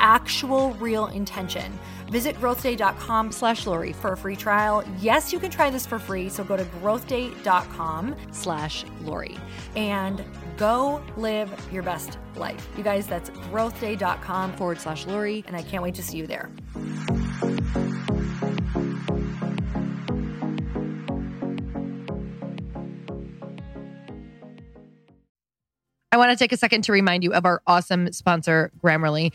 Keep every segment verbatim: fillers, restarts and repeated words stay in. actual real intention. Visit growthday.com slash Lori for a free trial. Yes, you can try this for free. So go to growthday.com slash Lori and go live your best life. You guys, that's growthday.com forward slash Lori. And I can't wait to see you there. I want to take a second to remind you of our awesome sponsor, Grammarly.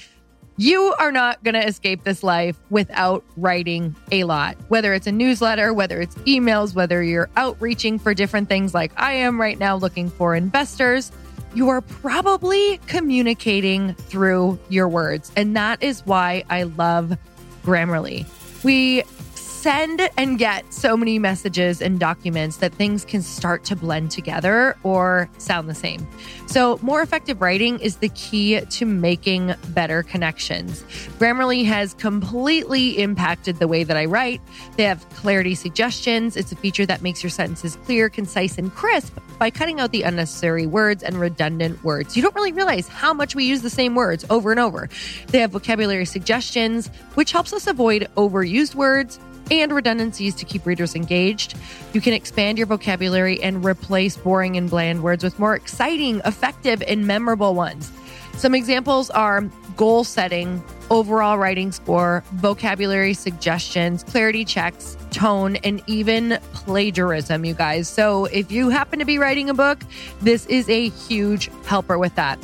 You are not going to escape this life without writing a lot, whether it's a newsletter, whether it's emails, whether you're outreaching for different things like I am right now looking for investors. You are probably communicating through your words. And that is why I love Grammarly. We send and get so many messages and documents that things can start to blend together or sound the same. So more effective writing is the key to making better connections. Grammarly has completely impacted the way that I write. They have clarity suggestions. It's a feature that makes your sentences clear, concise, and crisp by cutting out the unnecessary words and redundant words. You don't really realize how much we use the same words over and over. They have vocabulary suggestions, which helps us avoid overused words and redundancies to keep readers engaged. You can expand your vocabulary and replace boring and bland words with more exciting, effective, and memorable ones. Some examples are goal setting, overall writing score, vocabulary suggestions, clarity checks, tone, and even plagiarism, you guys. So if you happen to be writing a book, this is a huge helper with that.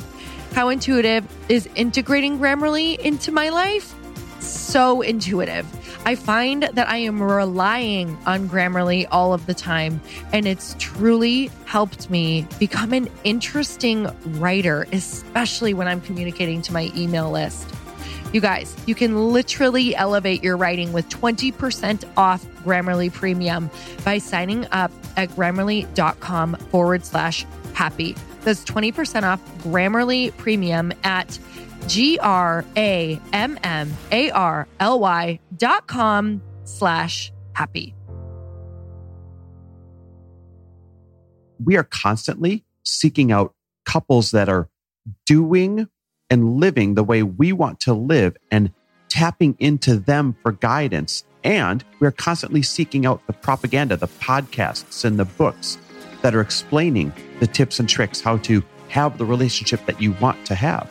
How intuitive is integrating Grammarly into my life? So intuitive. I find that I am relying on Grammarly all of the time, and it's truly helped me become an interesting writer, especially when I'm communicating to my email list. You guys, you can literally elevate your writing with twenty percent off Grammarly Premium by signing up at grammarly.com forward slash happy. That's twenty percent off Grammarly Premium at G-R-A-M-M-A-R-L-Y dot com slash happy. We are constantly seeking out couples that are doing and living the way we want to live and tapping into them for guidance. And we're constantly seeking out the propaganda, the podcasts and the books that are explaining the tips and tricks, how to have the relationship that you want to have.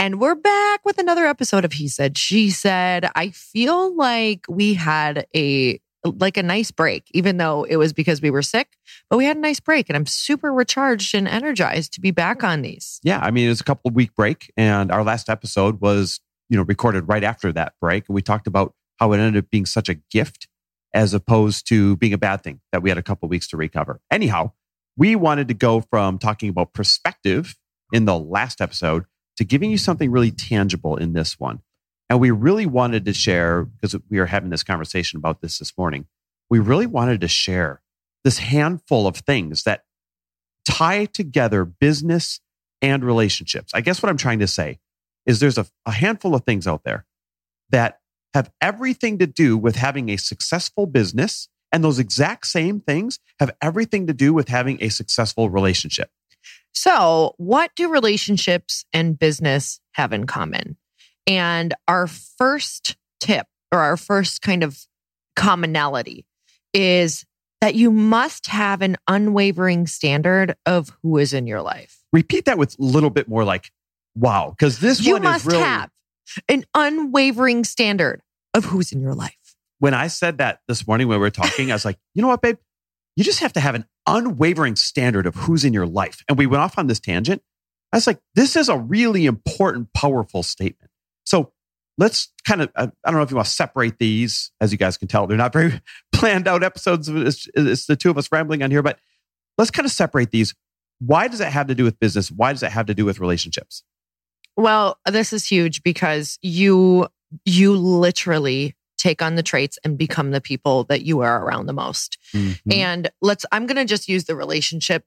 And we're back with another episode of He Said, She Said. I feel like we had a like a nice break, even though it was because we were sick, but we had a nice break and I'm super recharged and energized to be back on these. Yeah, I mean, it was a couple of week break and our last episode was, you know, recorded right after that break. And we talked about how it ended up being such a gift as opposed to being a bad thing that we had a couple of weeks to recover. Anyhow, we wanted to go from talking about perspective in the last episode to giving you something really tangible in this one. And we really wanted to share, because we are having this conversation about this this morning, we really wanted to share this handful of things that tie together business and relationships. I guess what I'm trying to say is there's a, a handful of things out there that have everything to do with having a successful business, and those exact same things have everything to do with having a successful relationship. So, what do relationships and business have in common? And our first tip, or our first kind of commonality, is that you must have an unwavering standard of who is in your life. Repeat that with a little bit more like, wow, because this you one must is really... have an unwavering standard of who's in your life. When I said that this morning when we were talking, I was like, you know what, babe? You just have to have an unwavering standard of who's in your life. And we went off on this tangent. I was like, this is a really important, powerful statement. So let's kind of, I don't know if you want to separate these. As you guys can tell, they're not very planned out episodes. It's, it's the two of us rambling on here, but let's kind of separate these. Why does it have to do with business? Why does it have to do with relationships? Well, this is huge because you you literally take on the traits and become the people that you are around the most. Mm-hmm. And let's I'm going to just use the relationship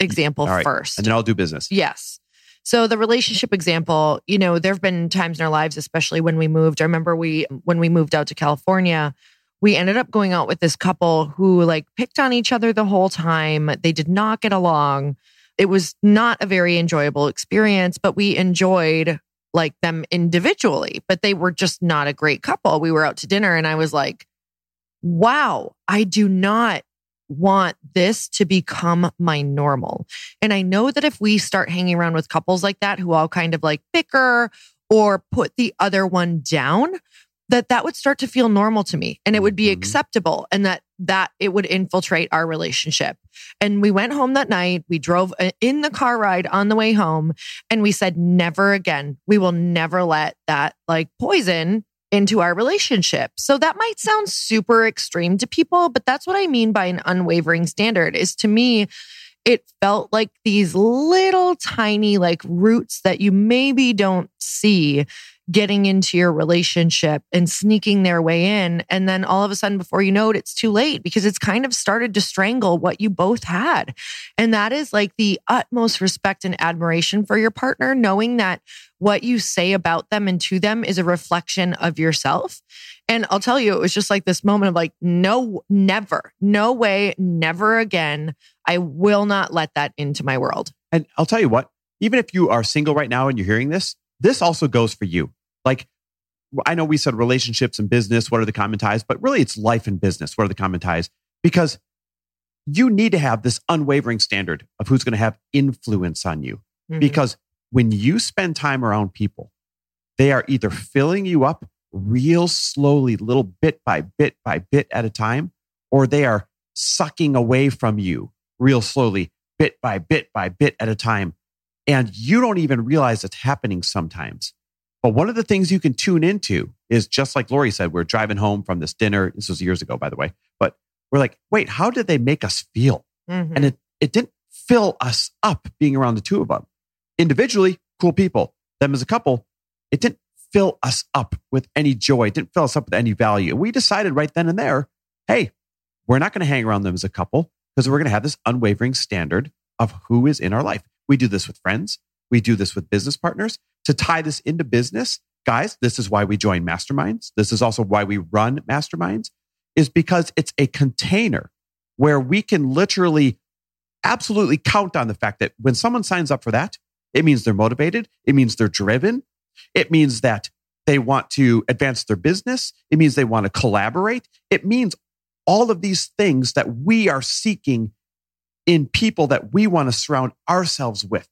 example right, first. And then I'll do business. Yes. So the relationship example, you know, there've been times in our lives, especially when we moved. I remember we when we moved out to California, we ended up going out with this couple who like picked on each other the whole time. They did not get along. It was not a very enjoyable experience, but we enjoyed like them individually, but they were just not a great couple. We were out to dinner and I was like, wow, I do not want this to become my normal. And I know that if we start hanging around with couples like that, who all kind of like bicker or put the other one down, that that would start to feel normal to me and it would be mm-hmm. acceptable and that that it would infiltrate our relationship. And we went home that night. We drove in the car ride on the way home and we said, never again. We will never let that like poison into our relationship. So that might sound super extreme to people, but that's what I mean by an unwavering standard is to me, it felt like these little tiny like roots that you maybe don't see getting into your relationship and sneaking their way in. And then all of a sudden, before you know it, it's too late because it's kind of started to strangle what you both had. And that is like the utmost respect and admiration for your partner, knowing that what you say about them and to them is a reflection of yourself. And I'll tell you, it was just like this moment of like, no, never, no way, never again. I will not let that into my world. And I'll tell you what, even if you are single right now and you're hearing this, this also goes for you. Like, I know we said relationships and business, what are the common ties? But really it's life and business, what are the common ties? Because you need to have this unwavering standard of who's going to have influence on you. Mm-hmm. Because when you spend time around people, they are either filling you up real slowly, little bit by bit by bit at a time, or they are sucking away from you real slowly, bit by bit by bit at a time. And you don't even realize it's happening sometimes. But one of the things you can tune into is, just like Lori said, we're driving home from this dinner. This was years ago, by the way. But we're like, wait, how did they make us feel? Mm-hmm. And it, it didn't fill us up being around the two of them. Individually, cool people. Them as a couple, it didn't fill us up with any joy. It didn't fill us up with any value. We decided right then and there, hey, we're not going to hang around them as a couple because we're going to have this unwavering standard of who is in our life. We do this with friends. We do this with business partners. To tie this into business, guys, this is why we join masterminds. This is also why we run masterminds, is because it's a container where we can literally absolutely count on the fact that when someone signs up for that, it means they're motivated. It means they're driven. It means that they want to advance their business. It means they want to collaborate. It means all of these things that we are seeking in people that we want to surround ourselves with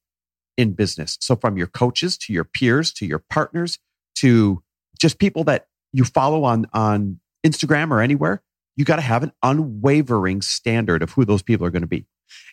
in business. So from your coaches, to your peers, to your partners, to just people that you follow on, on Instagram or anywhere, you got to have an unwavering standard of who those people are going to be.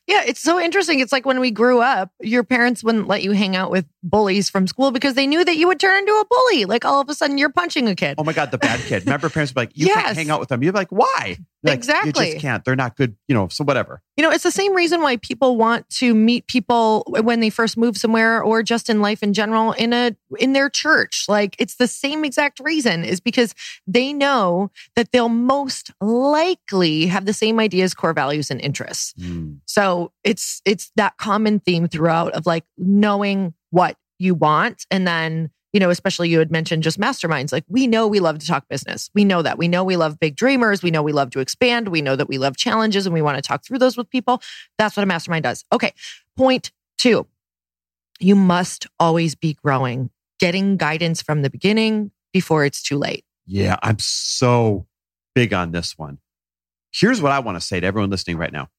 Yeah, it's so interesting. It's like when we grew up, your parents wouldn't let you hang out with bullies from school because they knew that you would turn into a bully. Like all of a sudden you're punching a kid. Oh my God, the bad kid. Remember parents would be like, you yes. can't hang out with them. You'd be like, why? Like, exactly. You just can't. They're not good, you know, so whatever. You know, it's the same reason why people want to meet people when they first move somewhere or just in life in general in a in their church. Like it's the same exact reason is because they know that they'll most likely have the same ideas, core values, and interests. Mm. So it's it's that common theme throughout of like knowing what you want. And then, you know, especially you had mentioned just masterminds. Like we know we love to talk business. We know that. We know we love big dreamers. We know we love to expand. We know that we love challenges and we want to talk through those with people. That's what a mastermind does. Okay. Point two, you must always be growing, getting guidance from the beginning before it's too late. Yeah, I'm so big on this one. Here's what I want to say to everyone listening right now.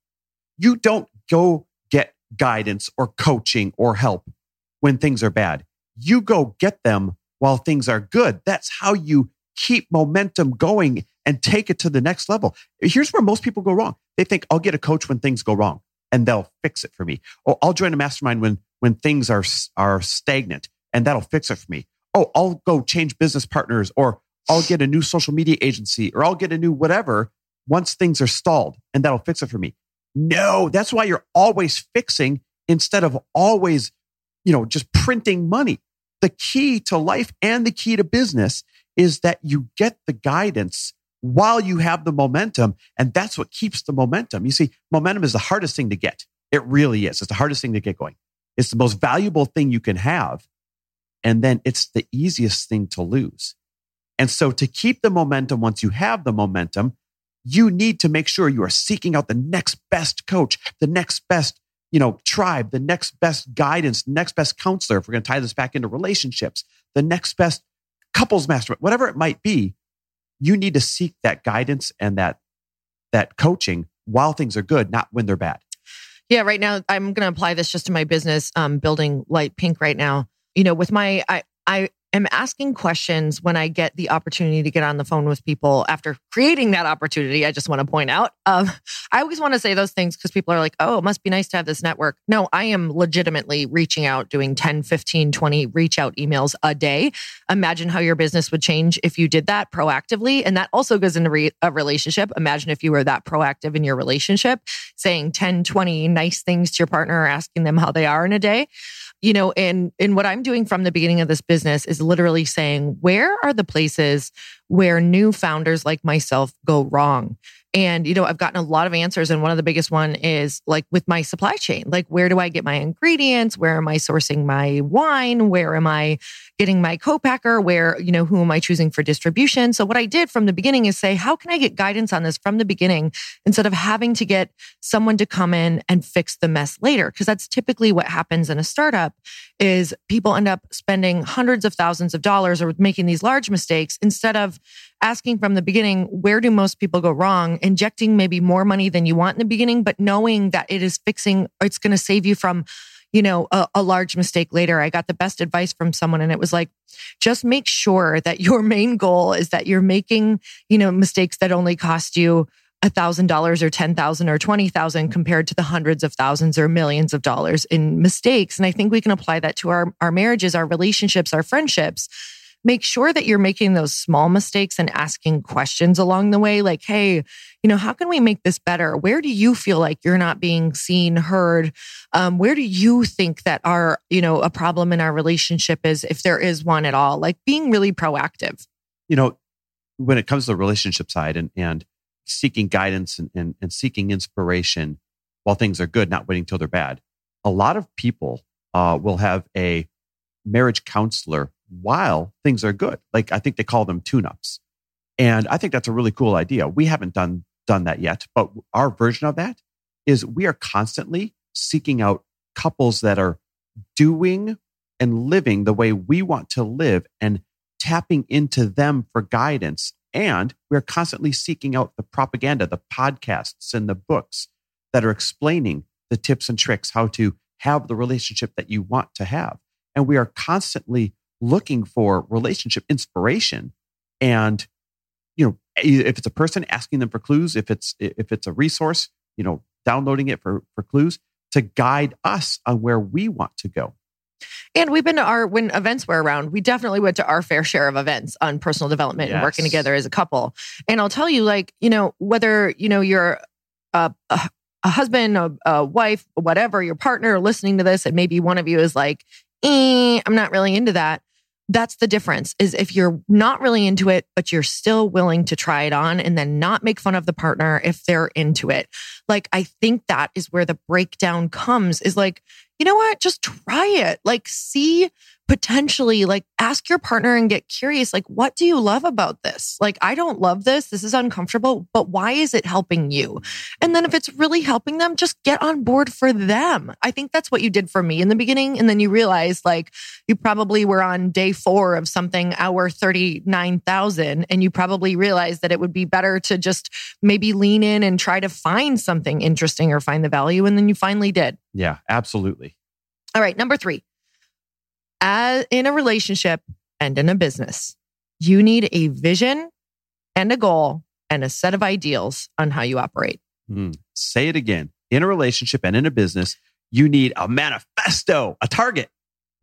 You don't go get guidance or coaching or help when things are bad. You go get them while things are good. That's how you keep momentum going and take it to the next level. Here's where most people go wrong. They think, I'll get a coach when things go wrong and they'll fix it for me. Oh, I'll join a mastermind when when things are, are stagnant and that'll fix it for me. Oh, I'll go change business partners or I'll get a new social media agency or I'll get a new whatever once things are stalled and that'll fix it for me. No, that's why you're always fixing instead of always, you know, just printing money. The key to life and the key to business is that you get the guidance while you have the momentum. And that's what keeps the momentum. You see, momentum is the hardest thing to get. It really is. It's the hardest thing to get going. It's the most valuable thing you can have. And then it's the easiest thing to lose. And so to keep the momentum, once you have the momentum, you need to make sure you are seeking out the next best coach, the next best, you know, tribe, the next best guidance, the next best counselor. If we're going to tie this back into relationships, the next best couples mastermind, whatever it might be, you need to seek that guidance and that that coaching while things are good, not when they're bad. Yeah, right now I'm going to apply this just to my business, um, building light pink right now. You know, with my I I. I'm asking questions when I get the opportunity to get on the phone with people after creating that opportunity. I just want to point out. Um, I always want to say those things because people are like, oh, it must be nice to have this network. No, I am legitimately reaching out, doing ten, fifteen, twenty reach out emails a day. Imagine how your business would change if you did that proactively. And that also goes into re- a relationship. Imagine if you were that proactive in your relationship, saying ten, twenty nice things to your partner or asking them how they are in a day. You know, and, and what I'm doing from the beginning of this business is literally saying, where are the places where new founders like myself go wrong? And, you know, I've gotten a lot of answers. And one of the biggest one is like with my supply chain, like, where do I get my ingredients? Where am I sourcing my wine? Where am I getting my co-packer? Where, you know, who am I choosing for distribution? So what I did from the beginning is say, how can I get guidance on this from the beginning instead of having to get someone to come in and fix the mess later? Because that's typically what happens in a startup is people end up spending hundreds of thousands of dollars or making these large mistakes instead of asking from the beginning, where do most people go wrong? Injecting maybe more money than you want in the beginning, but knowing that it is fixing, it's going to save you from, you know, a, a large mistake later. I got the best advice from someone and it was like, just make sure that your main goal is that you're making, you know, mistakes that only cost you a thousand dollars or ten thousand dollars or twenty thousand dollars compared to the hundreds of thousands or millions of dollars in mistakes. And I think we can apply that to our, our marriages, our relationships, our friendships. Make sure that you're making those small mistakes and asking questions along the way. Like, hey, you know, how can we make this better? Where do you feel like you're not being seen, heard? Um, where do you think that our, you know, a problem in our relationship is, if there is one at all? Like being really proactive. You know, when it comes to the relationship side and, and seeking guidance and, and, and seeking inspiration while things are good, not waiting till they're bad. A lot of people uh, will have a marriage counselor while things are good. Like, I think they call them tune-ups. And I think that's a really cool idea. We haven't done done that yet, but our version of that is we are constantly seeking out couples that are doing and living the way we want to live and tapping into them for guidance. And we're constantly seeking out the propaganda, the podcasts and the books that are explaining the tips and tricks, how to have the relationship that you want to have. And we are constantly looking for relationship inspiration, and, you know, if it's a person, asking them for clues, if it's if it's a resource, you know, downloading it for for clues to guide us on where we want to go. And we've been to our, when events were around, we definitely went to our fair share of events on personal development yes. and working together as a couple. And I'll tell you, like, you know, whether, you know, you're a, a, a husband, a, a wife, whatever, your partner listening to this, and maybe one of you is like, eh, I'm not really into that. That's the difference, is if you're not really into it, but you're still willing to try it on, and then not make fun of the partner if they're into it. Like, I think that is where the breakdown comes, is like, you know what? Just try it. Like, see, potentially, like, ask your partner and get curious. Like, what do you love about this? Like, I don't love this. This is uncomfortable, but why is it helping you? And then if it's really helping them, just get on board for them. I think that's what you did for me in the beginning. And then you realized, like, you probably were on day four of something, hour thirty-nine thousand, and you probably realized that it would be better to just maybe lean in and try to find something interesting or find the value. And then you finally did. Yeah, absolutely. All right. Number three, as in a relationship and in a business, you need a vision and a goal and a set of ideals on how you operate. Mm, say it again. In a relationship and in a business, you need a manifesto, a target.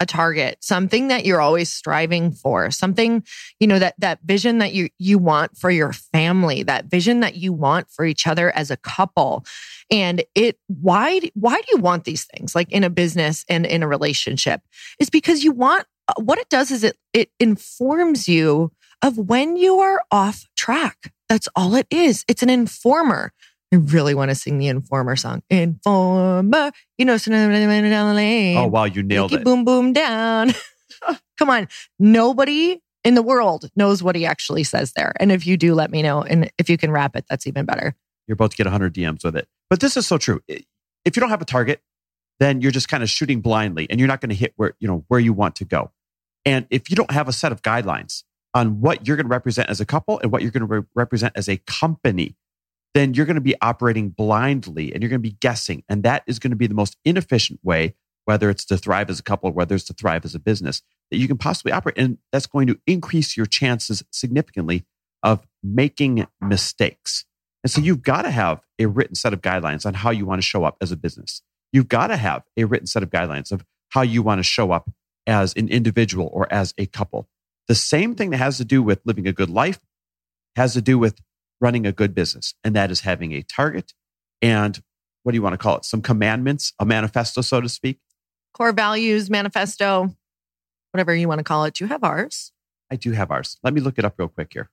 A target, something that you're always striving for, something, you know, that that vision that you you want for your family, that vision that you want for each other as a couple. And it, why why do you want these things? Like in a business and in a relationship, is because you want, what it does is it it informs you of when you are off track. That's all it is. It's an informer. I really want to sing the Informer song. Informer, you know. Oh, wow, you nailed it. Boom, boom, down. Come on. Nobody in the world knows what he actually says there. And if you do, let me know. And if you can rap it, that's even better. You're about to get one hundred D Ms with it. But this is so true. If you don't have a target, then you're just kind of shooting blindly and you're not going to hit where, you know, where you want to go. And if you don't have a set of guidelines on what you're going to represent as a couple and what you're going to re- represent as a company, then you're going to be operating blindly and you're going to be guessing. And that is going to be the most inefficient way, whether it's to thrive as a couple, or whether it's to thrive as a business, that you can possibly operate. And that's going to increase your chances significantly of making mistakes. And so you've got to have a written set of guidelines on how you want to show up as a business. You've got to have a written set of guidelines of how you want to show up as an individual or as a couple. The same thing that has to do with living a good life has to do with running a good business. And that is having a target and, what do you want to call it? Some commandments, a manifesto, so to speak. Core values, manifesto, whatever you want to call it. Do you have ours? I do have ours. Let me look it up real quick here.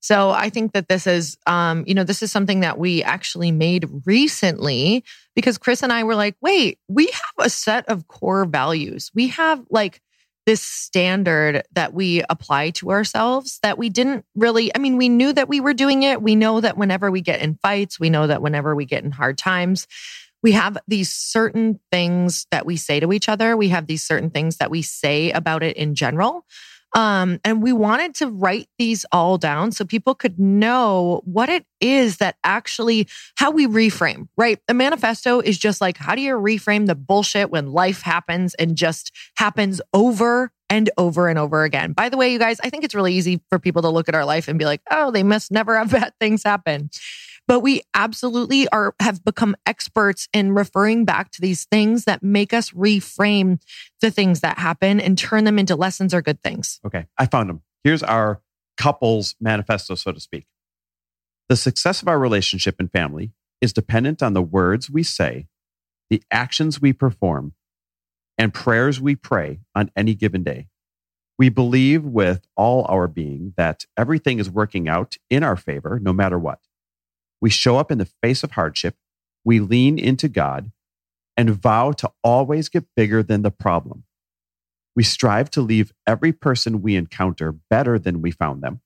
So I think that this is, um, you know, this is something that we actually made recently because Chris and I were like, wait, we have a set of core values. We have like this standard that we apply to ourselves that we didn't really, I mean, we knew that we were doing it. We know that whenever we get in fights, we know that whenever we get in hard times, we have these certain things that we say to each other. We have these certain things that we say about it in general. Um, and we wanted to write these all down so people could know what it is that actually, how we reframe, right? A manifesto is just like, how do you reframe the bullshit when life happens and just happens over and over and over again. By the way, you guys, I think it's really easy for people to look at our life and be like, oh, they must never have bad things happen. But we absolutely are have become experts in referring back to these things that make us reframe the things that happen and turn them into lessons or good things. Okay, I found them. Here's our couple's manifesto, so to speak. The success of our relationship and family is dependent on the words we say, the actions we perform, and prayers we pray on any given day. We believe with all our being that everything is working out in our favor, no matter what. We show up in the face of hardship, we lean into God, and vow to always get bigger than the problem. We strive to leave every person we encounter better than we found them,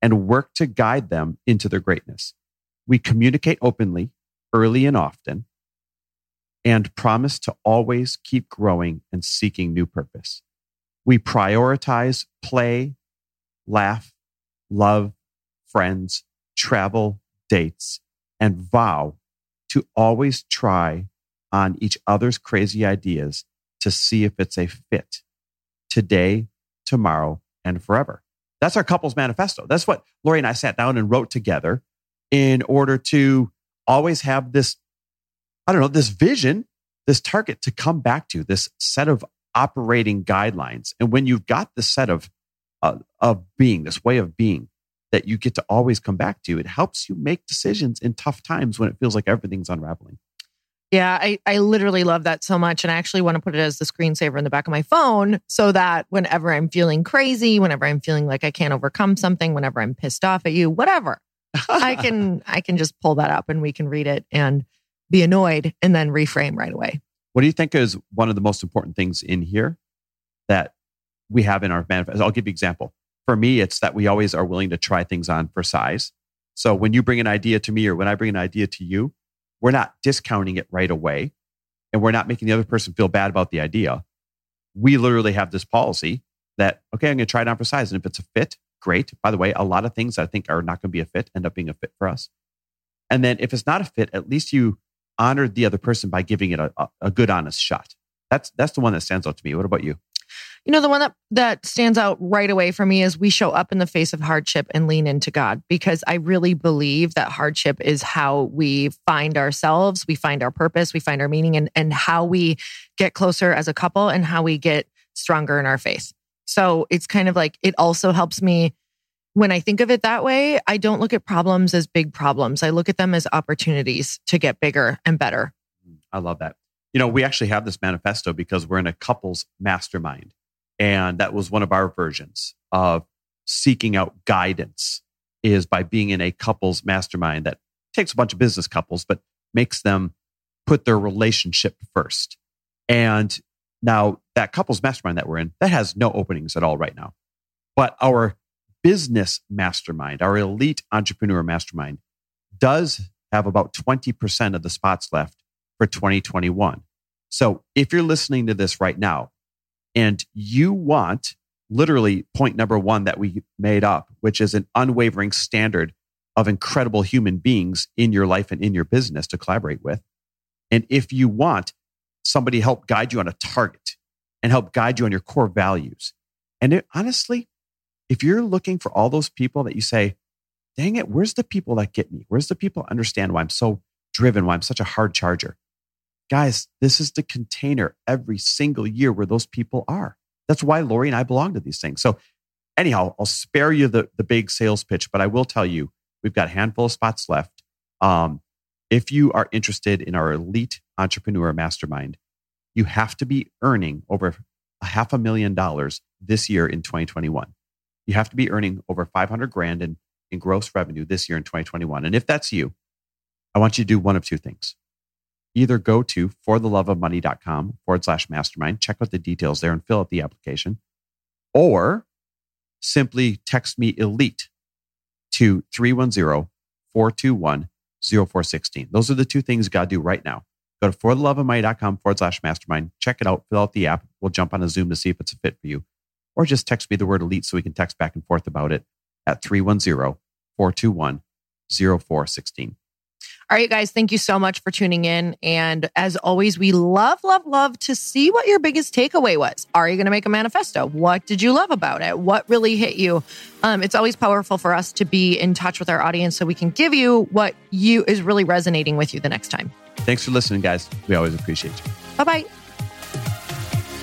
and work to guide them into their greatness. We communicate openly, early and often, and promise to always keep growing and seeking new purpose. We prioritize play, laugh, love, friends, travel, dates, and vow to always try on each other's crazy ideas to see if it's a fit today, tomorrow, and forever. That's our couple's manifesto. That's what Lori and I sat down and wrote together in order to always have this, I don't know, this vision, this target to come back to, this set of operating guidelines. And when you've got this set of, uh, of being, this way of being that you get to always come back to, it helps you make decisions in tough times when it feels like everything's unraveling. Yeah, I, I literally love that so much. And I actually want to put it as the screensaver in the back of my phone so that whenever I'm feeling crazy, whenever I'm feeling like I can't overcome something, whenever I'm pissed off at you, whatever, I can I can just pull that up and we can read it and be annoyed and then reframe right away. What do you think is one of the most important things in here that we have in our manifest? I'll give you an example. For me, it's that we always are willing to try things on for size. So when you bring an idea to me or when I bring an idea to you, we're not discounting it right away, and we're not making the other person feel bad about the idea. We literally have this policy that, okay, I'm going to try it on for size. And if it's a fit, great. By the way, a lot of things I think are not going to be a fit end up being a fit for us. And then if it's not a fit, at least you honored the other person by giving it a, a, a good, honest shot. That's that's the one that stands out to me. What about you? You know, the one that, that stands out right away for me is we show up in the face of hardship and lean into God, because I really believe that hardship is how we find ourselves, we find our purpose, we find our meaning, and, and how we get closer as a couple and how we get stronger in our faith. So it's kind of like, it also helps me when I think of it that way. I don't look at problems as big problems. I look at them as opportunities to get bigger and better. I love that. You know, we actually have this manifesto because we're in a couples mastermind. And that was one of our versions of seeking out guidance, is by being in a couples mastermind that takes a bunch of business couples, but makes them put their relationship first. And now that couples mastermind that we're in, that has no openings at all right now. But our business mastermind, our elite entrepreneur mastermind, does have about twenty percent of the spots left for twenty twenty-one. So if you're listening to this right now and you want literally point number one that we made up, which is an unwavering standard of incredible human beings in your life and in your business to collaborate with. And if you want somebody help guide you on a target and help guide you on your core values. And it, honestly, if you're looking for all those people that you say, dang it, where's the people that get me? Where's the people that understand why I'm so driven, why I'm such a hard charger? Guys, this is the container every single year where those people are. That's why Lori and I belong to these things. So anyhow, I'll spare you the, the big sales pitch, but I will tell you, we've got a handful of spots left. Um, if you are interested in our elite entrepreneur mastermind, you have to be earning over a half a million dollars this year in twenty twenty-one. You have to be earning over five hundred grand in, in gross revenue this year in twenty twenty-one. And if that's you, I want you to do one of two things. Either go to fortheloveofmoney.com forward slash mastermind, check out the details there and fill out the application, or simply text me ELITE to three one zero, four two one, zero four one six. Those are the two things you got to do right now. Go to fortheloveofmoney.com forward slash mastermind, check it out, fill out the app. We'll jump on a Zoom to see if it's a fit for you, or just text me the word ELITE so we can text back and forth about it at three one zero, four two one, zero four one six. All All right, guys, thank you so much for tuning in. And as always, we love, love, love to see what your biggest takeaway was. Are you going to make a manifesto? What did you love about it? What really hit you? Um, it's always powerful for us to be in touch with our audience so we can give you what you is really resonating with you the next time. Thanks for listening, guys. We always appreciate you. Bye-bye.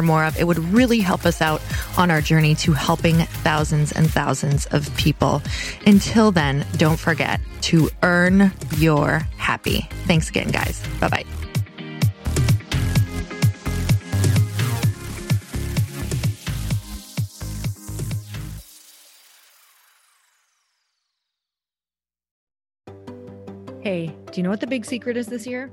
more of. It would really help us out on our journey to helping thousands and thousands of people. Until then, don't forget to earn your happy. Thanks again, guys. Bye-bye. Hey, do you know what the big secret is this year?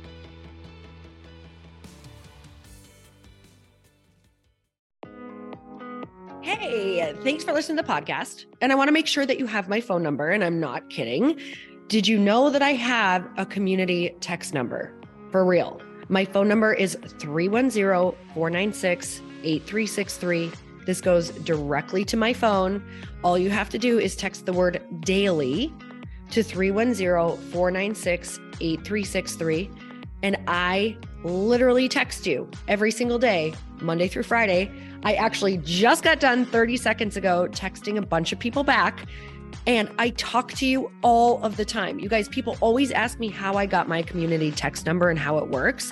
Hey, thanks for listening to the podcast. And I want to make sure that you have my phone number, and I'm not kidding. Did you know that I have a community text number? For real. My phone number is three one zero, four nine six, eight three six three. This goes directly to my phone. All you have to do is text the word daily to three one zero, four nine six, eight three six three. And I literally text you every single day, Monday through Friday. I actually just got done thirty seconds ago texting a bunch of people back. And I talk to you all of the time. You guys, people always ask me how I got my community text number and how it works.